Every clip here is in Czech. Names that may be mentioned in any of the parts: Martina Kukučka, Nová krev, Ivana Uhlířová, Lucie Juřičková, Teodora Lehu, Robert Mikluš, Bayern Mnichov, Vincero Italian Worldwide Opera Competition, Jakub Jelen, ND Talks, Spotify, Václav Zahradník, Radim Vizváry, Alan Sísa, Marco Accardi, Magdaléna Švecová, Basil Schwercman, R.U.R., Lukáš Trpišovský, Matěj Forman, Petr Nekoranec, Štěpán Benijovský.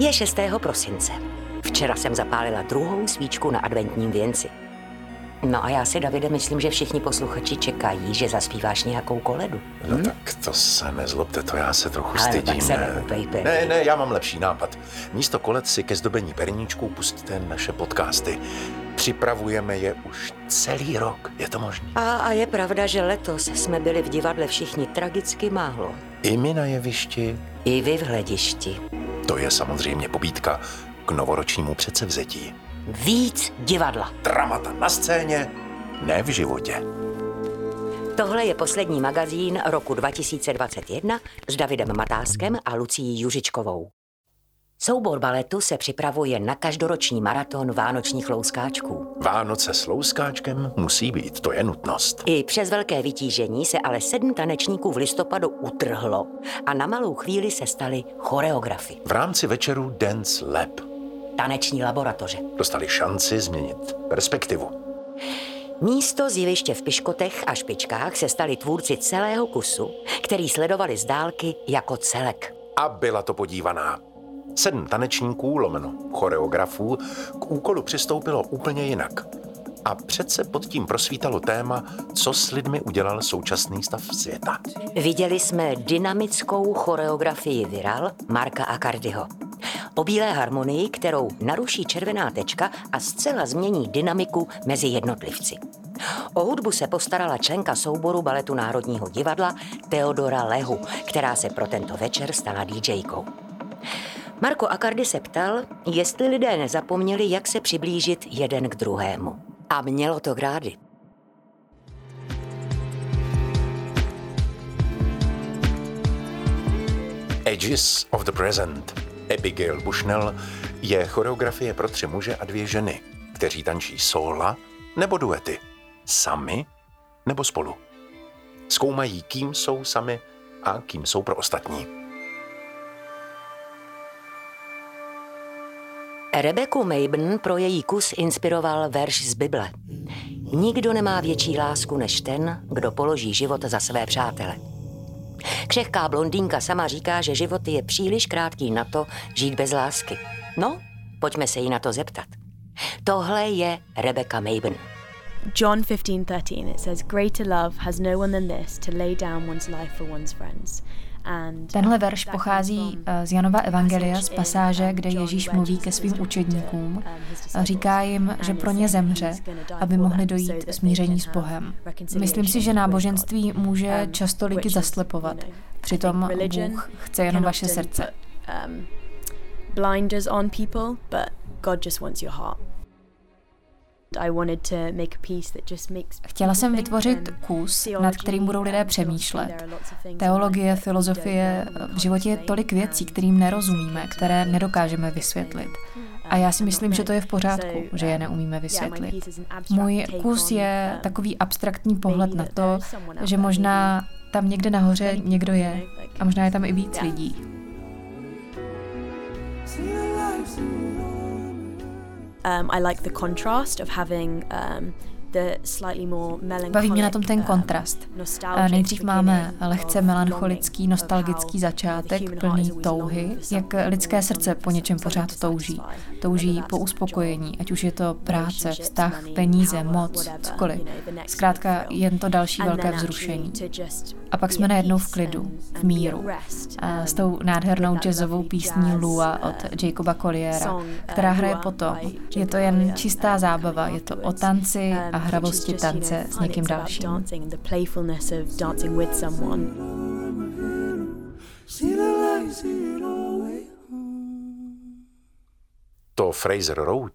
Je 6. prosince. Včera jsem zapálila druhou svíčku na adventním věnci. No a já si, Davide, myslím, že všichni posluchači čekají, že zaspíváš nějakou koledu. No tak to se nezlobte, to já se trochu stydím. Ale tak se neupejte. Ne, já mám lepší nápad. Místo koled si ke zdobení perníčků pustíte naše podcasty. Připravujeme je už celý rok, je to možné? A je pravda, že letos jsme byli v divadle všichni tragicky málo. I my na jevišti. I vy v hledišti. To je samozřejmě pobídka k novoročnímu předsevzetí. Víc divadla. Dramata na scéně, ne v životě. Tohle je poslední magazín roku 2021 s Davidem Matáskem a Lucií Juřičkovou. Soubor baletu se připravuje na každoroční maraton vánočních louskáčků. Vánoce s louskáčkem musí být, to je nutnost. I přes velké vytížení se ale 7 tanečníků v listopadu utrhlo a na malou chvíli se stali choreografy. V rámci večeru Dance Lab. Taneční laboratoře. Dostali šanci změnit perspektivu. Místo zjiviště v Piškotech a Špičkách se stali tvůrci celého kusu, který sledovali z dálky jako celek. A byla to podívaná. 7 tanečníků, lomeno choreografů, k úkolu přistoupilo úplně jinak. A přece pod tím prosvítalo téma, co s lidmi udělal současný stav světa. Viděli jsme dynamickou choreografii Viral Marca Accardiho. O bílé harmonii, kterou naruší červená tečka a zcela změní dynamiku mezi jednotlivci. O hudbu se postarala členka souboru baletu Národního divadla Teodora Lehu, která se pro tento večer stala DJkou. Marco Accardi se ptal, jestli lidé nezapomněli, jak se přiblížit jeden k druhému. A mělo to grády. Edges of the Present. Abigail Bushnell je choreografie pro 3 muže a 2 ženy, kteří tančí sóla nebo duety, sami nebo spolu. Zkoumají, kým jsou sami a kým jsou pro ostatní. Rebeccu Mabon pro její kus inspiroval verš z Bible. Nikdo nemá větší lásku než ten, kdo položí život za své přátele. Křehká blondýnka sama říká, že život je příliš krátký na to žít bez lásky. No, pojďme se jí na to zeptat. Tohle je Rebecca Mabon. John 15:13, it says, greater love has no one than this, to lay down one's life for one's friends. Tenhle verš pochází z Janova evangelia, z pasáže, kde Ježíš mluví ke svým učedníkům a říká jim, že pro ně zemře, aby mohli dojít smíření s Bohem. Myslím si, že náboženství může často lidi zaslepovat. Přitom Bůh chce jenom vaše srdce. Blinders on people, but God just wants your heart. Chtěla jsem vytvořit kus, nad kterým budou lidé přemýšlet. Teologie, filozofie, v životě je tolik věcí, kterým nerozumíme, které nedokážeme vysvětlit. A já si myslím, že to je v pořádku, že je neumíme vysvětlit. Můj kus je takový abstraktní pohled na to, že možná tam někde nahoře někdo je a možná je tam i víc lidí. I like the contrast of having the slightly more melancholic. Baví mě na tom ten kontrast. Nejdřív máme lehce melancholický, nostalgický začátek, plný touhy, jak lidské srdce po něčem pořád touží. Touží po uspokojení, ať už je to práce, vztah, peníze, moc, cokoliv. Zkrátka jen to další velké vzrušení. A pak jsme najednou v klidu, v míru. A s tou nádhernou jazzovou písní Lua od Jacoba Colliera, která hraje potom. Je to jen čistá zábava, je to o tanci a hravosti tance s někým dalším. To Fraser Roach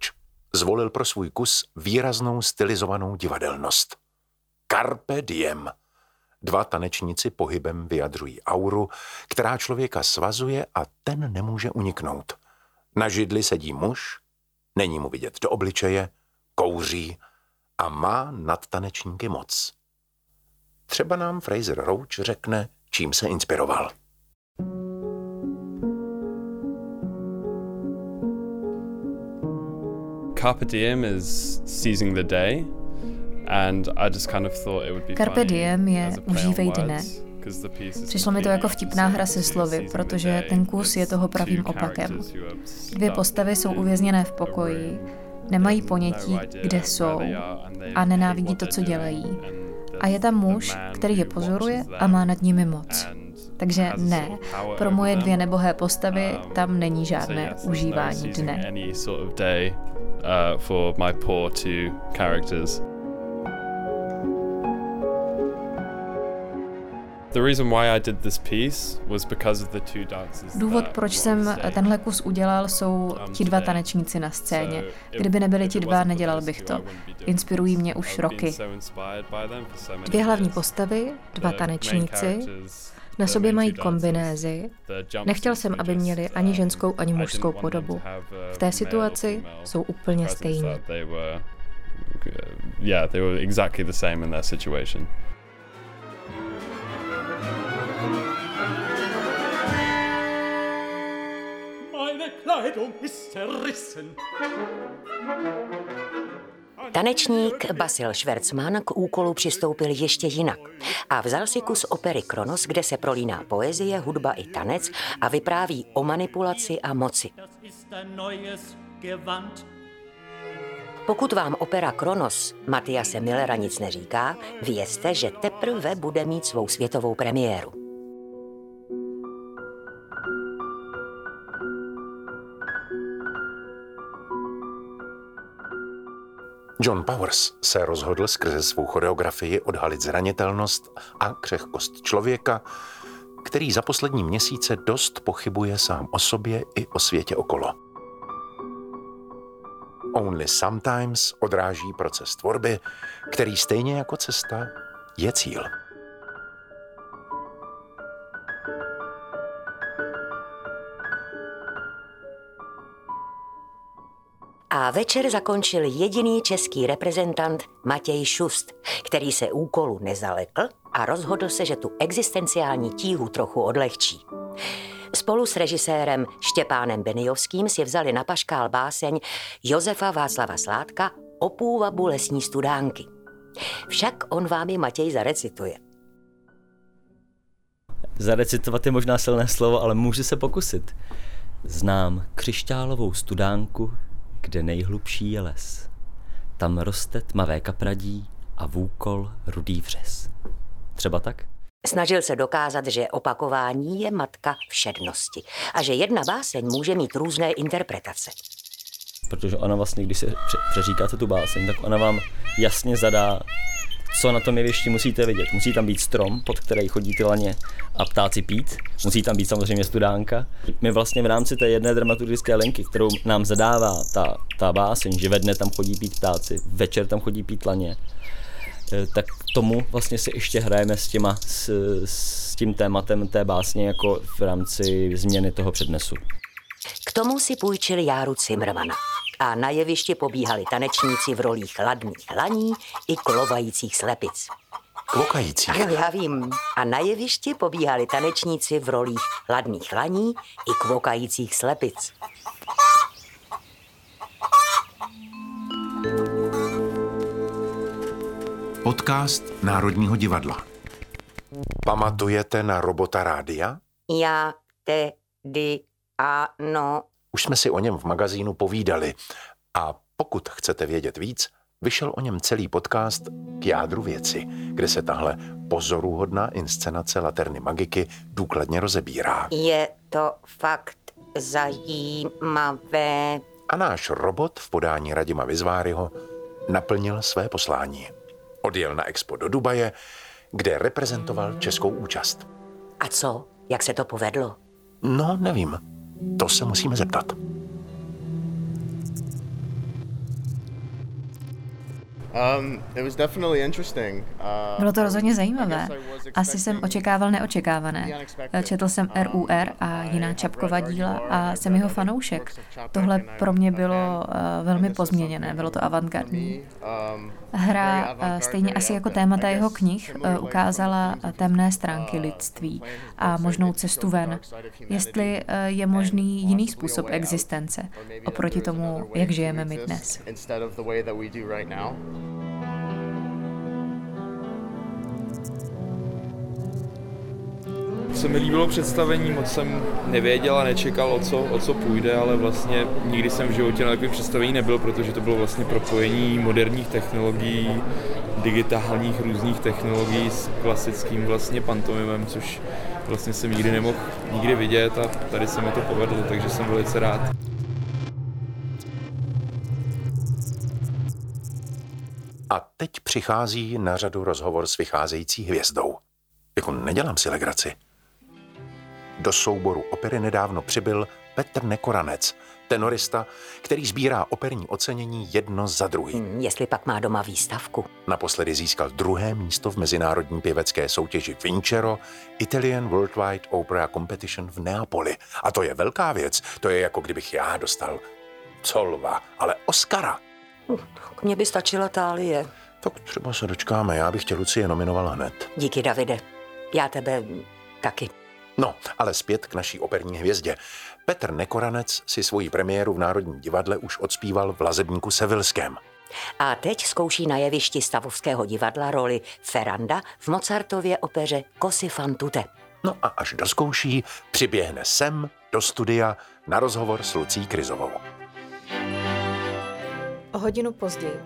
zvolil pro svůj kus výraznou stylizovanou divadelnost. Carpe diem. 2 tanečníci pohybem vyjadřují auru, která člověka svazuje a ten nemůže uniknout. Na židli sedí muž, není mu vidět do obličeje, kouří a má nad tanečníky moc. Třeba nám Fraser Roach řekne, čím se inspiroval. Carpe diem is seizing the day. Carpe diem je užívej dne. Přišlo mi to jako vtipná hra se slovy, protože ten kus je toho pravým opakem. Dvě postavy jsou uvězněné v pokoji, nemají ponětí, kde jsou a nenávidí to, co dělají. A je tam muž, který je pozoruje a má nad nimi moc. Takže ne, pro moje dvě nebohé postavy tam není žádné užívání dne. Důvod, proč jsem tenhle kus udělal, jsou ti dva tanečníci na scéně. Kdyby nebyli ti dva, nedělal bych to. Inspirují mě už roky. Dvě hlavní postavy, dva tanečníci, na sobě mají kombinézy. Nechtěl jsem, aby měli ani ženskou, ani mužskou podobu. V té situaci jsou úplně stejní. Tanečník Basil Schwercman k úkolu přistoupil ještě jinak a vzal si kus opery Kronos, kde se prolíná poezie, hudba i tanec a vypráví o manipulaci a moci. Pokud vám opera Kronos Matyase Millera nic neříká, vězte, že teprve bude mít svou světovou premiéru. John Powers se rozhodl skrze svou choreografii odhalit zranitelnost a křehkost člověka, který za poslední měsíce dost pochybuje sám o sobě i o světě okolo. Only Sometimes odráží proces tvorby, který stejně jako cesta je cíl. A večer zakončil jediný český reprezentant Matěj Šust, který se úkolu nezalekl a rozhodl se, že tu existenciální tíhu trochu odlehčí. Spolu s režisérem Štěpánem Benijovským si vzali na paškál báseň Josefa Václava Sládka O půvabu lesní studánky. Však on vám ji, Matěj, zarecituje. Zarecitovat je možná silné slovo, ale můžu se pokusit. Znám křišťálovou studánku, kde nejhlubší je les. Tam roste tmavé kapradí a vůkol rudý vřes. Třeba tak? Snažil se dokázat, že opakování je matka všednosti a že jedna báseň může mít různé interpretace. Protože ona vlastně, když se přeříkáte tu báseň, tak ona vám jasně zadá, co na tom jevišti musíte vidět. Musí tam být strom, pod který chodí ty laně a ptáci pít. Musí tam být samozřejmě studánka. My vlastně v rámci té jedné dramaturgické linky, kterou nám zadává ta báseň, že ve dne tam chodí pít ptáci, večer tam chodí pít laně, tak tomu vlastně si ještě hrajeme s tím tématem té básně jako v rámci změny toho přednesu. K tomu si půjčil Járu Cimrmana a na jevišti pobíhali tanečníci v rolích ladných laní i klovajících slepic. Klokajících? Ano, já vím. A na jevišti pobíhali tanečníci v rolích ladných laní i klokajících slepic. Podcast Národního divadla. Pamatujete na robota rádia? Já tedy ano. Už jsme si o něm v magazínu povídali a pokud chcete vědět víc, vyšel o něm celý podcast K jádru věci, kde se tahle pozoruhodná inscenace Laterny magiky důkladně rozebírá. Je to fakt zajímavé. A náš robot v podání Radima Vizváryho naplnil své poslání. Odjel na expo do Dubaje, kde reprezentoval českou účast. A co? Jak se to povedlo? No, nevím. To se musíme zeptat. Bylo to rozhodně zajímavé. Asi jsem očekával neočekávané. Četl jsem R.U.R. a jiná Čapkova díla a jsem jeho fanoušek. Tohle pro mě bylo velmi pozměněné, bylo to avantgardní. Hra, stejně asi jako témata jeho knih, ukázala temné stránky lidství a možnou cestu ven. Jestli je možný jiný způsob existence oproti tomu, jak žijeme my dnes. se mi líbilo představení, moc jsem nevěděl a nečekal, o co půjde, ale vlastně nikdy jsem v životě na takovém představení nebyl, protože to bylo vlastně propojení moderních technologií, digitálních různých technologií s klasickým vlastně pantomimem, což vlastně jsem nikdy nemohl nikdy vidět a tady se mi to povedlo, takže jsem velice rád. A teď přichází na řadu rozhovor s vycházející hvězdou. Jako nedělám si legraci. Do souboru opery nedávno přibyl Petr Nekoranec, tenorista, který sbírá operní ocenění jedno za druhým. Jestli pak má doma výstavku. Naposledy získal 2. místo v mezinárodní pěvecké soutěži Vincero Italian Worldwide Opera Competition v Neapoli. A to je velká věc. To je jako kdybych já dostal Solva, ale Oscara. Mně by stačila Tálie. Tak třeba se dočkáme, já bych tě, Lucie, nominoval hned. Díky, Davide. Já tebe taky. No, ale zpět k naší operní hvězdě. Petr Nekoranec si svoji premiéru v Národním divadle už odspíval v Lazebníku sevilském. A teď zkouší na jevišti Stavovského divadla roli Ferranda v Mozartově opeře Così fan tutte. No a až dozkouší, přiběhne sem do studia na rozhovor s Lucí Krizovou. O hodinu později.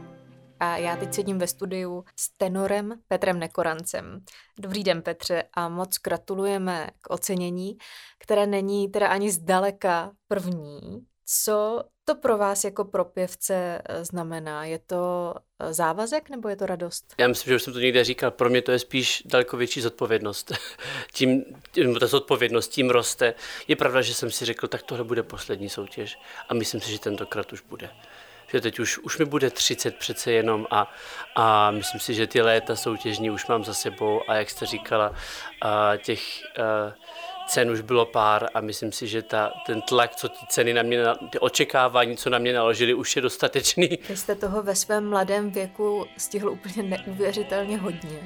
A já teď sedím ve studiu s tenorem Petrem Nekorancem. Dobrý den, Petře, a moc gratulujeme k ocenění, které není teda ani zdaleka první. Co to pro vás jako pro pěvce znamená? Je to závazek nebo je to radost? Já myslím, že už jsem to někde říkal. Pro mě to je spíš daleko větší zodpovědnost. Ta zodpovědnost tím roste. Je pravda, že jsem si řekl, tak tohle bude poslední soutěž a myslím si, že tentokrát už bude. Že teď už mi bude 30 přece jenom a myslím si, že ty léta soutěžní už mám za sebou a jak jste říkala, těch cen už bylo pár a myslím si, že ten tlak, co ty ceny na mě, ty očekávání, co na mě naložili, už je dostatečný. Vy jste toho ve svém mladém věku stihl úplně neuvěřitelně hodně.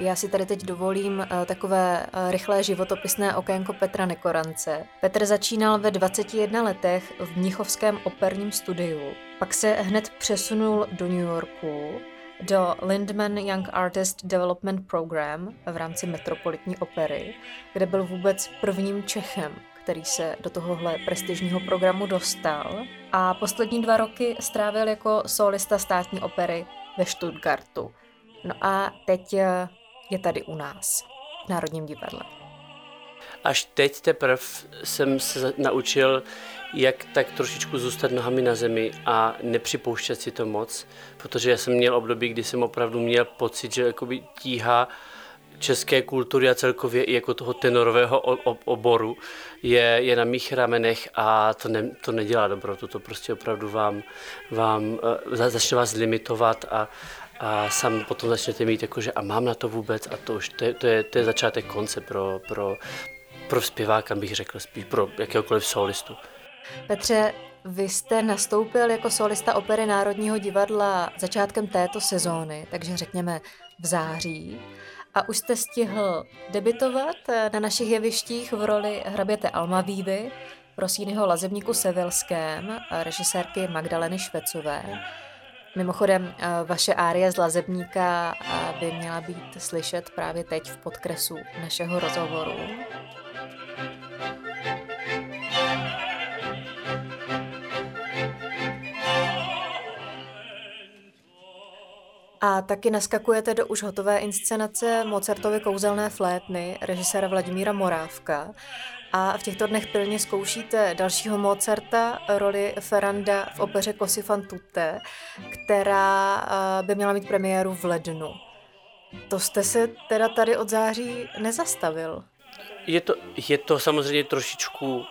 Já si tady teď dovolím takové rychlé životopisné okénko Petra Nekorance. Petr začínal ve 21 letech v mnichovském operním studiu. Pak se hned přesunul do New Yorku, do Lindman Young Artist Development Program v rámci Metropolitní opery, kde byl vůbec prvním Čechem, který se do tohohle prestižního programu dostal. A poslední 2 roky strávil jako solista státní opery ve Stuttgartu. No a teď je tady u nás, v Národním divadle. Až teď teprve jsem se naučil, jak tak trošičku zůstat nohami na zemi a nepřipouštět si to moc, protože já jsem měl období, kdy jsem opravdu měl pocit, že jakoby tíha české kultury a celkově i jako toho tenorového oboru je na mých ramenech a to nedělá dobrotu, to prostě opravdu vám začne vás limitovat a sám potom začnete mít jakože a mám na to vůbec a to už to je začátek konce pro zpěváka, bych řekl, spíš pro jakéhokoliv solistu. Petře, vy jste nastoupil jako solista opery Národního divadla začátkem této sezóny, takže řekněme v září. A už jste stihl debutovat na našich jevištích v roli hraběte Almavívy, Rossiniho Lazebníku sevilském, režisérky Magdalény Švecové. Mimochodem, vaše árie z Lazebníka by měla být slyšet právě teď v podkresu našeho rozhovoru. A taky naskakujete do už hotové inscenace Mozartovy kouzelné flétny režiséra Vladimíra Morávka a v těchto dnech pilně zkoušíte dalšího Mozarta, roli Ferranda v opeře Così fan tutte, která by měla mít premiéru v lednu. To jste se teda tady od září nezastavil. Je to samozřejmě trošičku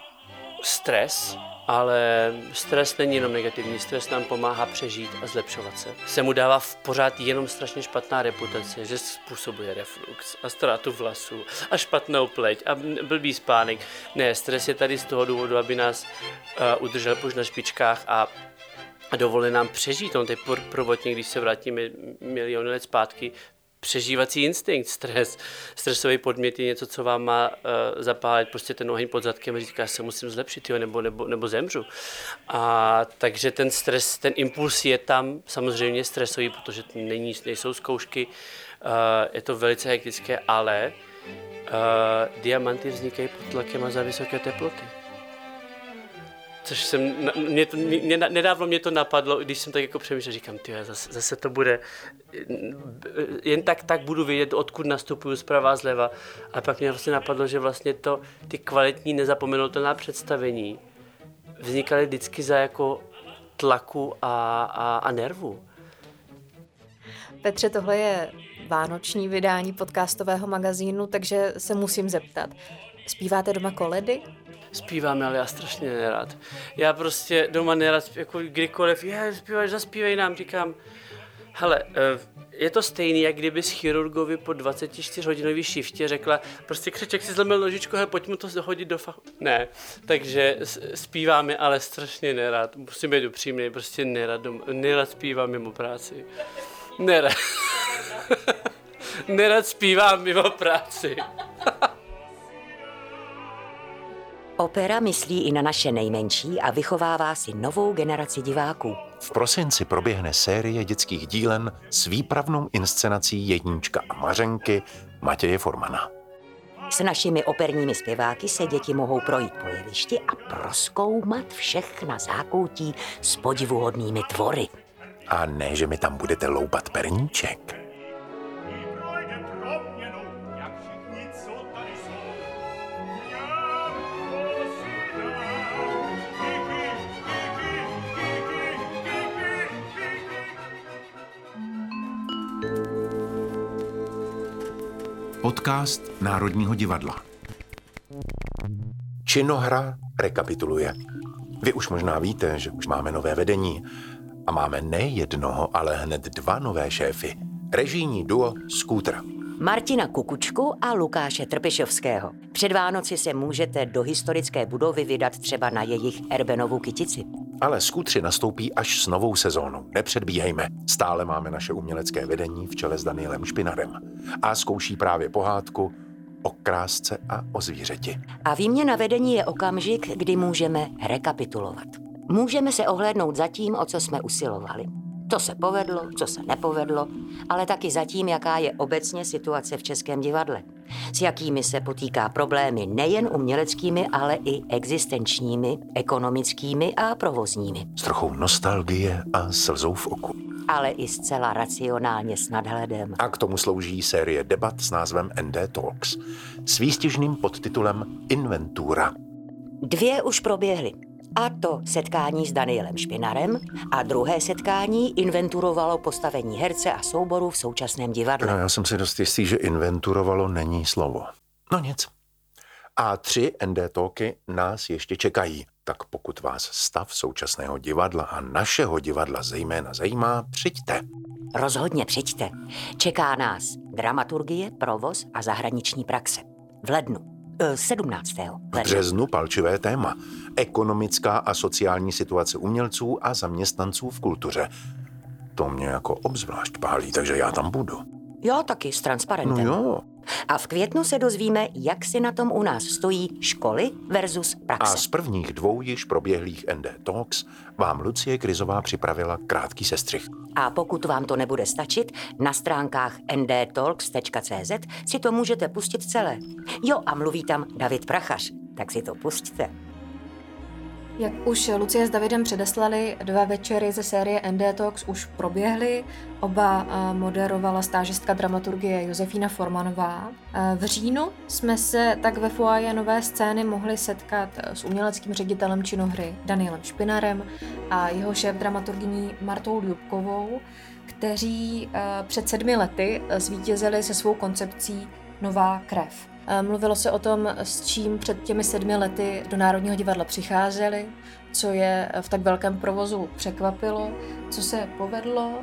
stres, ale stres není jenom negativní, stres nám pomáhá přežít a zlepšovat se. Se mu dává v pořád jenom strašně špatná reputace, že způsobuje reflux a ztrátu vlasů a špatnou pleť a blbý spánek. Ne, stres je tady z toho důvodu, aby nás udržel pořád na špičkách a dovolil nám přežít. On teď prvotně, když se vrátíme miliony let zpátky, přežívací instinkt, stres. Stresový podmět je něco, co vám má zapálit prostě ten oheň pod zadkem a říká, se musím zlepšit, jo, nebo zemřu. A takže ten stres, ten impuls je tam samozřejmě stresový, protože nejsou zkoušky, je to velice hektické, ale diamanty vznikají pod tlakem a za vysoké teploty. Což jsem, nedávno mě to napadlo, když jsem tak jako přemýšlel, říkám, tyhle, zase to bude, jen tak budu vědět, odkud nastupuju zprava a zleva. A pak mě vlastně napadlo, že vlastně to, ty kvalitní nezapomenutelná představení vznikaly vždycky za jako tlaku a nervu. Petře, tohle je vánoční vydání podcastového magazínu, takže se musím zeptat. Zpíváte doma koledy? Zpíváme, ale já strašně nerad. Já prostě doma nerad, jako kdykoliv, zpíváš, zaspívej nám, říkám. Hele, je to stejný, jak kdyby s chirurgovi po 24-hodinový šiftě řekla, prostě Křeček si zlomil nožičku, hele, pojď mu to hodit do fachu. Ne, takže zpíváme, ale strašně nerad. Musím být upřímný, prostě nerad zpívám mimo práci. Nerad zpívám mimo práci. Opera myslí i na naše nejmenší a vychovává si novou generaci diváků. V prosinci proběhne série dětských dílen s výpravnou inscenací Jednička a Mařenky Matěje Formana. S našimi operními zpěváky se děti mohou projít po jevišti a prozkoumat všechna zákoutí s podivuhodnými tvory. A ne, že mi tam budete loupat perníček. Podcast Národního divadla. Činohra rekapituluje. Vy už možná víte, že už máme nové vedení. A máme ne jednoho, ale hned dva nové šéfy. Režijní duo Skútr. Martina Kukučku a Lukáše Trpišovského. Před Vánoci se můžete do historické budovy vydat třeba na jejich Erbenovu kytici. Ale Skútři nastoupí až s novou sezónou. Nepředbíhejme. Stále máme naše umělecké vedení v čele s Danielem Špinarem. A zkouší právě pohádku o krásce a o zvířeti. A výměna vedení je okamžik, kdy můžeme rekapitulovat. Můžeme se ohlédnout za tím, o co jsme usilovali. Co se povedlo, co se nepovedlo, ale taky za tím, jaká je obecně situace v českém divadle. S jakými se potýká problémy nejen uměleckými, ale i existenčními, ekonomickými a provozními. S trochou nostalgie a slzou v oku. Ale i zcela racionálně s nadhledem. A k tomu slouží série debat s názvem ND Talks s výstižným podtitulem Inventura. Dvě už proběhly. A to setkání s Danielem Špinarem a druhé setkání inventurovalo postavení herce a souboru v současném divadle. No, já jsem si dost jistý, že inventurovalo není slovo. No nic. A 3 ND Talky nás ještě čekají. Tak pokud vás stav současného divadla a našeho divadla zejména zajímá, přijďte. Rozhodně přijďte. Čeká nás dramaturgie, provoz a zahraniční praxe. V lednu. 17. V březnu palčivé téma. Ekonomická a sociální situace umělců a zaměstnanců v kultuře. To mě jako obzvlášť pálí, takže já tam budu. Já taky, s transparentem. No jo. A v květnu se dozvíme, jak si na tom u nás stojí školy versus praxe. A z prvních dvou již proběhlých ND Talks vám Lucie Krizová připravila krátký sestřih. A pokud vám to nebude stačit, na stránkách ndtalks.cz si to můžete pustit celé. Jo, a mluví tam David Prachař, tak si to pusťte. Jak už Lucie s Davidem předeslali, dva večery ze série ND Talks už proběhly. Oba moderovala stážistka dramaturgie Josefina Formanová. V říjnu jsme se tak ve foyer Nové scény mohli setkat s uměleckým ředitelem činohry Danielem Špinarem a jeho šéf-dramaturgyní Martou Ljubkovou, kteří před 7 lety zvítězili se svou koncepcí Nová krev. Mluvilo se o tom, s čím před těmi 7 lety do Národního divadla přicházeli, co je v tak velkém provozu překvapilo, co se povedlo,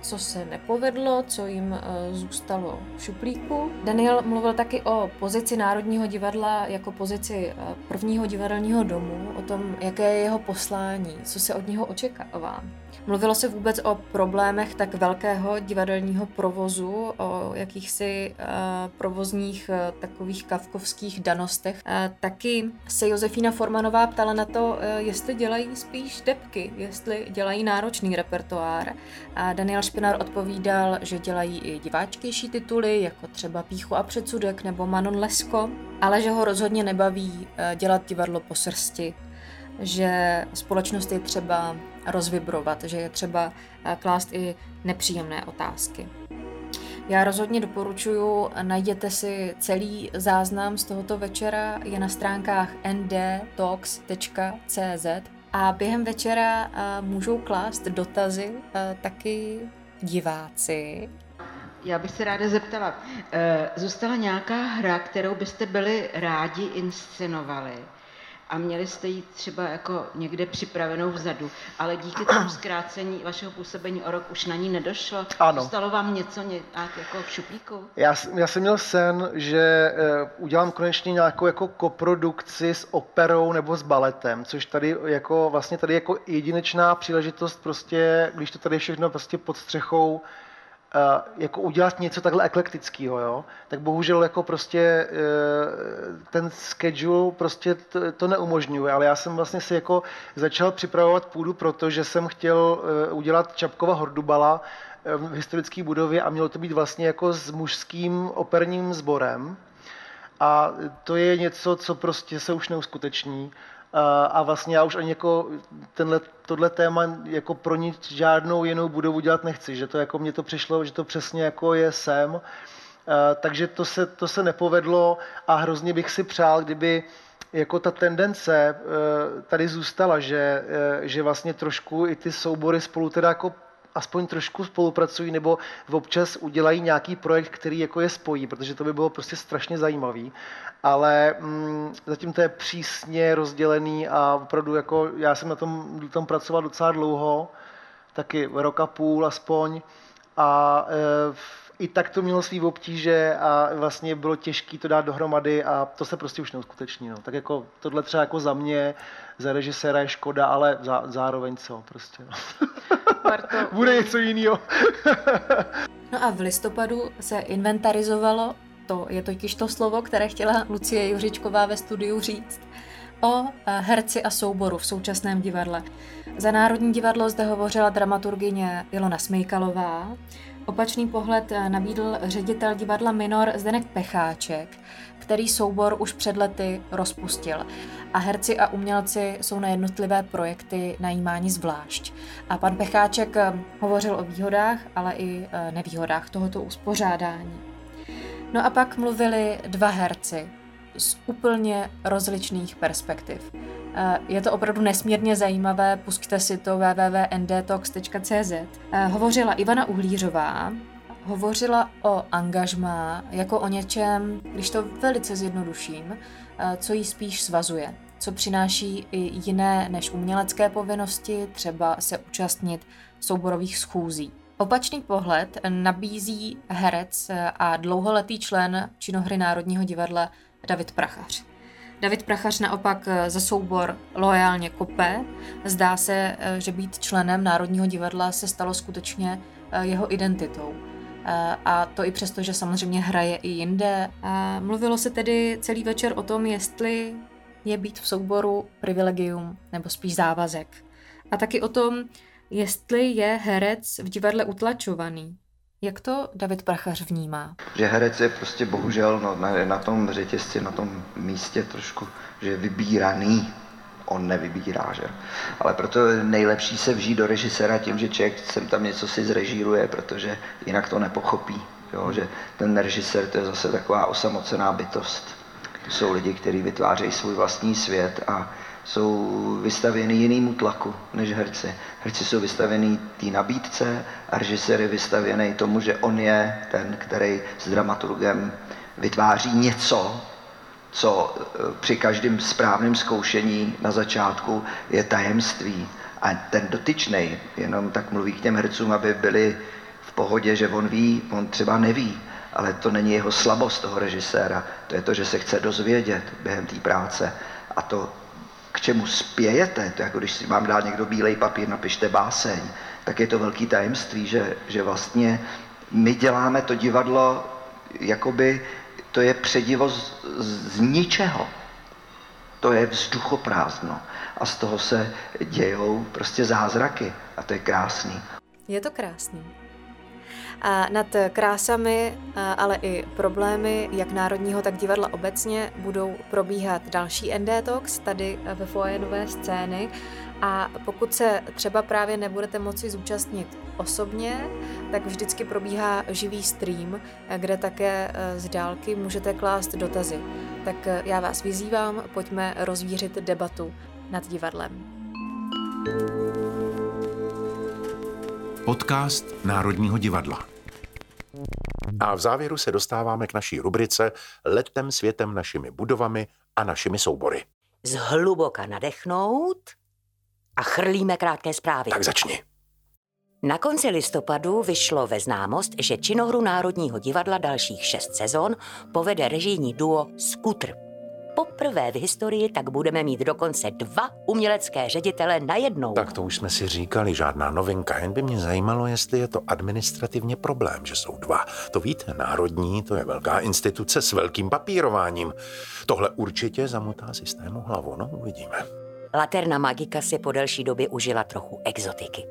co se nepovedlo, co jim zůstalo v šuplíku. Daniel mluvil taky o pozici Národního divadla jako pozici prvního divadelního domu, o tom, jaké je jeho poslání, co se od něho očekává. Mluvilo se vůbec o problémech tak velkého divadelního provozu, o jakýchsi provozních takových takových kafkovských danostech. Taky se Josefina Formanová ptala na to, jestli dělají spíš debky, jestli dělají náročný repertoár. A Daniel Špinar odpovídal, že dělají i diváčkější tituly, jako třeba Pýchu a předsudek nebo Manon Lesko, ale že ho rozhodně nebaví dělat divadlo po srsti, že společnost je třeba rozvibrovat, že je třeba klást i nepříjemné otázky. Já rozhodně doporučuji, najděte si celý záznam z tohoto večera, je na stránkách ndtalks.cz a během večera můžou klást dotazy taky diváci. Já bych se ráda zeptala, zůstala nějaká hra, kterou byste byli rádi inscenovali? A měli jste ji třeba jako někde připravenou vzadu, ale díky tomu zkrácení vašeho působení o rok už na ní nedošlo. Ano. Zůstalo vám něco jako v šuplíku? Já jsem měl sen, že udělám konečně nějakou jako koprodukci s operou nebo s baletem, což tady jako vlastně tady jako jedinečná příležitost prostě, když to tady všechno prostě pod střechou, jako udělat něco takhle eklektického, jo? Tak bohužel jako prostě ten schedule prostě to neumožňuje, ale já jsem vlastně si jako začal připravovat půdu, protože jsem chtěl udělat Čapkova Hordubala v historické budově a mělo to být vlastně jako s mužským operním sborem a to je něco, co prostě se už neuskuteční. A vlastně já už ani jako tohle téma jako pro nic žádnou jinou budovu dělat nechci, že to jako mně to přišlo, že to přesně jako je sem, takže to se nepovedlo a hrozně bych si přál, kdyby jako ta tendence tady zůstala, že vlastně trošku i ty soubory spolu teda jako aspoň trošku spolupracují nebo občas udělají nějaký projekt, který jako je spojí, protože to by bylo prostě strašně zajímavý. Ale zatím to je přísně rozdělený a opravdu jako já jsem na tom pracoval docela dlouho, taky rok a půl aspoň a i tak to mělo svý obtíže a vlastně bylo těžké to dát dohromady a to se prostě už neuskuteční. No. Tak jako tohle třeba jako za mě, za režiséra je škoda, ale zároveň co prostě. No. Bude něco jiného. No a v listopadu se inventarizovalo, to je totiž to slovo, které chtěla Lucie Juřičková ve studiu říct, o herci a souboru v současném divadle. Za Národní divadlo zde hovořila dramaturgyně Ilona Smejkalová. Opačný pohled nabídl ředitel divadla Minor Zdeněk Pecháček, který soubor už před lety rozpustil. A herci a umělci jsou na jednotlivé projekty najímáni zvlášť. A pan Pecháček hovořil o výhodách, ale i nevýhodách tohoto uspořádání. No a pak mluvili dva herci z úplně rozličných perspektiv. Je to opravdu nesmírně zajímavé, pusťte si to www.ndtalks.cz. Hovořila Ivana Uhlířová, hovořila o angažmá jako o něčem, když to velice zjednoduším, co jí spíš svazuje, co přináší i jiné než umělecké povinnosti, třeba se účastnit souborových schůzí. Opačný pohled nabízí herec a dlouholetý člen činohry Národního divadla David Prachař. David Prachař naopak za soubor loajálně kope. Zdá se, že být členem Národního divadla se stalo skutečně jeho identitou. A to i přesto, že samozřejmě hraje i jinde. Mluvilo se tedy celý večer o tom, jestli je být v souboru privilegium nebo spíš závazek. A taky o tom, jestli je herec v divadle utlačovaný. Jak to David Prachař vnímá? Že herec je prostě bohužel na tom řetězci, na tom místě trošku, že je vybíraný. On nevybírá, že? Ale proto nejlepší se vžít do režiséra tím, že člověk sem tam něco si zrežíruje, protože jinak to nepochopí. Jo? Že ten režisér to je zase taková osamocená bytost. To jsou lidi, kteří vytvářejí svůj vlastní svět a jsou vystavěni jinému tlaku než herci. Herci jsou vystavěni té nabídce a režisér je vystavěný tomu, že on je ten, který s dramaturgem vytváří něco, co při každém správném zkoušení na začátku je tajemství. A ten dotyčnej jenom tak mluví k těm hercům, aby byli v pohodě, že on ví, on třeba neví. Ale to není jeho slabost toho režiséra, to je to, že se chce dozvědět během té práce. A to, k čemu spějete, to jako když si vám dá někdo bílej papír, napište báseň, tak je to velký tajemství, že vlastně my děláme to divadlo, jakoby to je předivo z ničeho. To je vzduchoprázdno a z toho se dějou prostě zázraky a to je krásný. Je to krásný. A nad krásami, ale i problémy, jak Národního, tak divadla obecně, budou probíhat další ND Talks tady ve foyer Nové scény. A pokud se třeba právě nebudete moci zúčastnit osobně, tak vždycky probíhá živý stream, kde také z dálky můžete klást dotazy. Tak já vás vyzývám, pojďme rozvířit debatu nad divadlem. Podcast Národního divadla. A v závěru se dostáváme k naší rubrice Letem světem našimi budovami a našimi soubory. Zhluboka nadechnout a chrlíme krátké zprávy. Tak začni. Na konci listopadu vyšlo ve známost, že činohru Národního divadla dalších 6 sezon povede režijní duo Skutr. Poprvé v historii tak budeme mít dokonce 2 umělecké ředitele najednou. Tak to už jsme si říkali, žádná novinka, jen by mě zajímalo, jestli je to administrativně problém, že jsou 2. To víte, Národní, to je velká instituce s velkým papírováním. Tohle určitě zamotá systému hlavu, no uvidíme. Laterna Magika si po delší době užila trochu exotiky.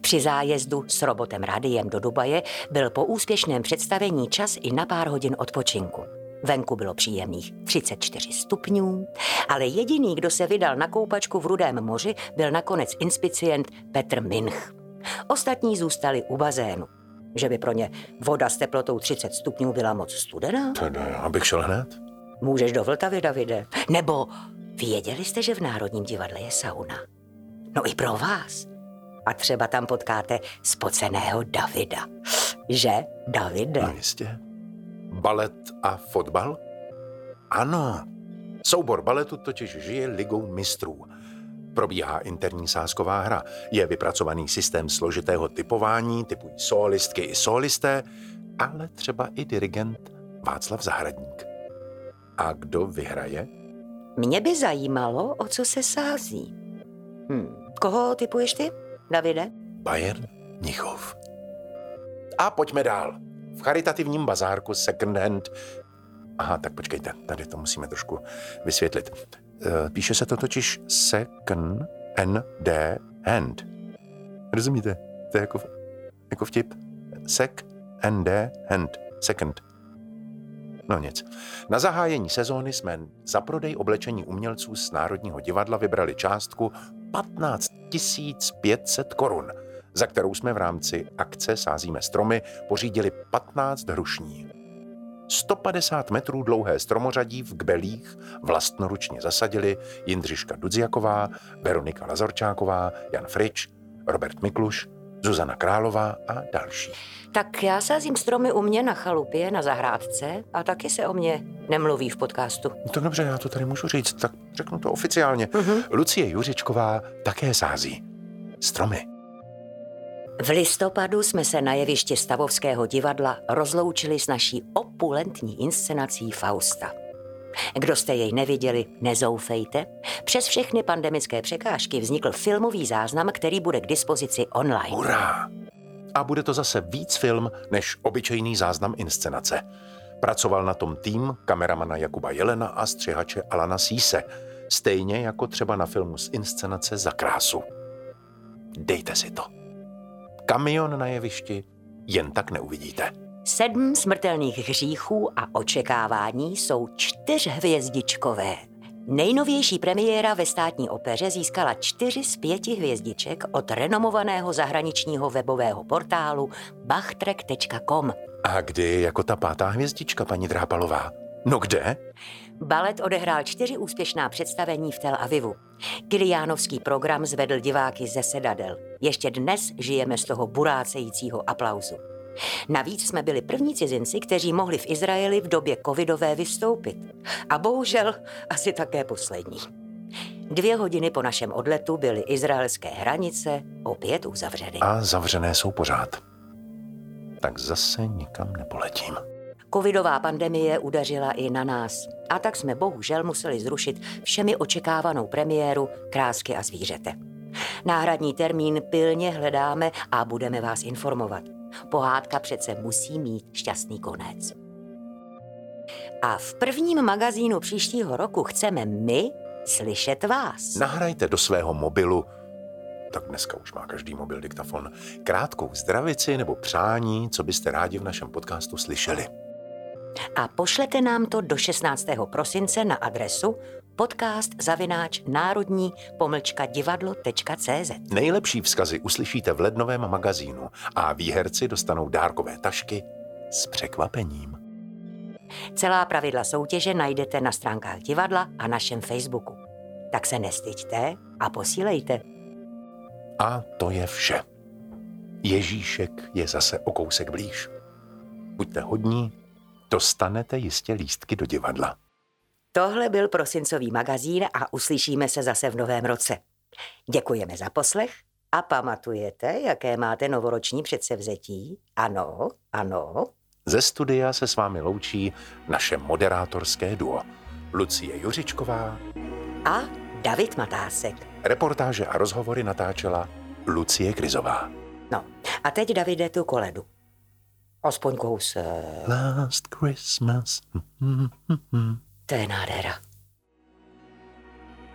Při zájezdu s robotem Radiem do Dubaje byl po úspěšném představení čas i na pár hodin odpočinku. Venku bylo příjemných 34 stupňů, ale jediný, kdo se vydal na koupačku v Rudém moři, byl nakonec inspicient Petr Minch. Ostatní zůstali u bazénu. Že by pro ně voda s teplotou 30 stupňů byla moc studená? Teda já bych šel hned. Můžeš do Vltavy, Davide. Nebo věděli jste, že v Národním divadle je sauna? No i pro vás. A třeba tam potkáte spoceného Davida. Že, Davide? No jistě. Balet a fotbal? Ano. Soubor baletu totiž žije ligou mistrů. Probíhá interní sázková hra. Je vypracovaný systém složitého typování, typují solistky i solisté, ale třeba i dirigent Václav Zahradník. A kdo vyhraje? Mě by zajímalo, o co se sází. Koho typuješ ty, Davide? Bayern Mnichov. A pojďme dál. V charitativním bazárku second hand. Aha, tak počkejte, tady to musíme trošku vysvětlit. Píše se to totiž second d hand. Rozumíte? To je jako vtip. Sec and d hand. Second. No nic. Na zahájení sezóny jsme za prodej oblečení umělců z Národního divadla vybrali částku 15 500 korun, za kterou jsme v rámci akce Sázíme stromy pořídili 15 hrušní. 150 metrů dlouhé stromořadí v Kbelích vlastnoručně zasadili Jindřiška Dudziaková, Veronika Lazorčáková, Jan Frič, Robert Mikluš, Zuzana Králová a další. Tak já sázím stromy u mě na chalupě, na zahrádce a taky se o mě nemluví v podcastu. Tak dobře, já to tady můžu říct, tak řeknu to oficiálně. Lucie Juřičková také sází stromy. V listopadu jsme se na jevišti Stavovského divadla rozloučili s naší opulentní inscenací Fausta. Kdo jste jej neviděli, nezoufejte. Přes všechny pandemické překážky vznikl filmový záznam, který bude k dispozici online. Hurá! A bude to zase víc film, než obyčejný záznam inscenace. Pracoval na tom tým kameramana Jakuba Jelena a střihače Alana Síse. Stejně jako třeba na filmu z inscenace Za krásu. Dejte si to. Kamion na jevišti jen tak neuvidíte. 7 smrtelných hříchů a očekávání jsou 4 hvězdičkové. Nejnovější premiéra ve Státní opeře získala 4 z 5 hvězdiček od renomovaného zahraničního webového portálu bachtrek.com. A kdy jako ta 5. hvězdička, paní Drápalová? No kde? Balet odehrál 4 úspěšná představení v Tel Avivu. Kiliánovský program zvedl diváky ze sedadel. Ještě dnes žijeme z toho burácejícího aplauzu. Navíc jsme byli první cizinci, kteří mohli v Izraeli v době covidové vystoupit. A bohužel asi také poslední. 2 hodiny po našem odletu byly izraelské hranice opět uzavřeny. A zavřené jsou pořád. Tak zase nikam nepoletím. Covidová pandemie udeřila i na nás. A tak jsme bohužel museli zrušit všemi očekávanou premiéru Krásky a zvířete. Náhradní termín pilně hledáme a budeme vás informovat. Pohádka přece musí mít šťastný konec. A v prvním magazínu příštího roku chceme my slyšet vás. Nahrajte do svého mobilu, tak dneska už má každý mobil diktafon, krátkou zdravici nebo přání, co byste rádi v našem podcastu slyšeli. A pošlete nám to do 16. prosince na adresu podcast@národní-divadlo.cz. Nejlepší vzkazy uslyšíte v lednovém magazínu a výherci dostanou dárkové tašky s překvapením. Celá pravidla soutěže najdete na stránkách divadla a našem Facebooku. Tak se nestyďte a posílejte. A to je vše. Ježíšek je zase o kousek blíž. Buďte hodní, dostanete jistě lístky do divadla. Tohle byl prosincový magazín a uslyšíme se zase v novém roce. Děkujeme za poslech a pamatujete, jaké máte novoroční předsevzetí? Ano, ano. Ze studia se s vámi loučí naše moderátorské duo Lucie Juřičková a David Matásek. Reportáže a rozhovory natáčela Lucie Krizová. No, a teď, Davide, tu koledu. Aspoň kous. Last Christmas. To je nádhera.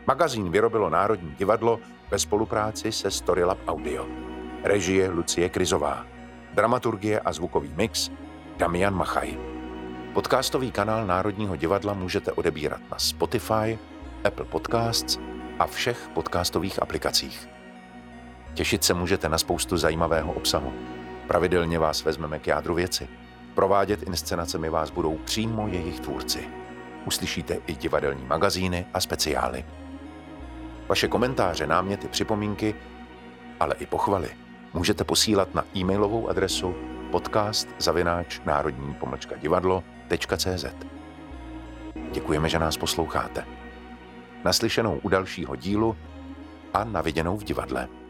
Magazín vyrobilo Národní divadlo ve spolupráci se Storylab Audio. Režie Lucie Krizová. Dramaturgie a zvukový mix Damian Machaj. Podcastový kanál Národního divadla můžete odebírat na Spotify, Apple Podcasts a všech podcastových aplikacích. Těšit se můžete na spoustu zajímavého obsahu. Pravidelně vás vezmeme k jádru věci. Provádět inscenacemi vás budou přímo jejich tvůrci. Uslyšíte i divadelní magazíny a speciály. Vaše komentáře, náměty, připomínky, ale i pochvaly můžete posílat na e-mailovou adresu podcast@národní-divadlo.cz. Děkujeme, že nás posloucháte. Naslyšenou u dalšího dílu a naviděnou v divadle.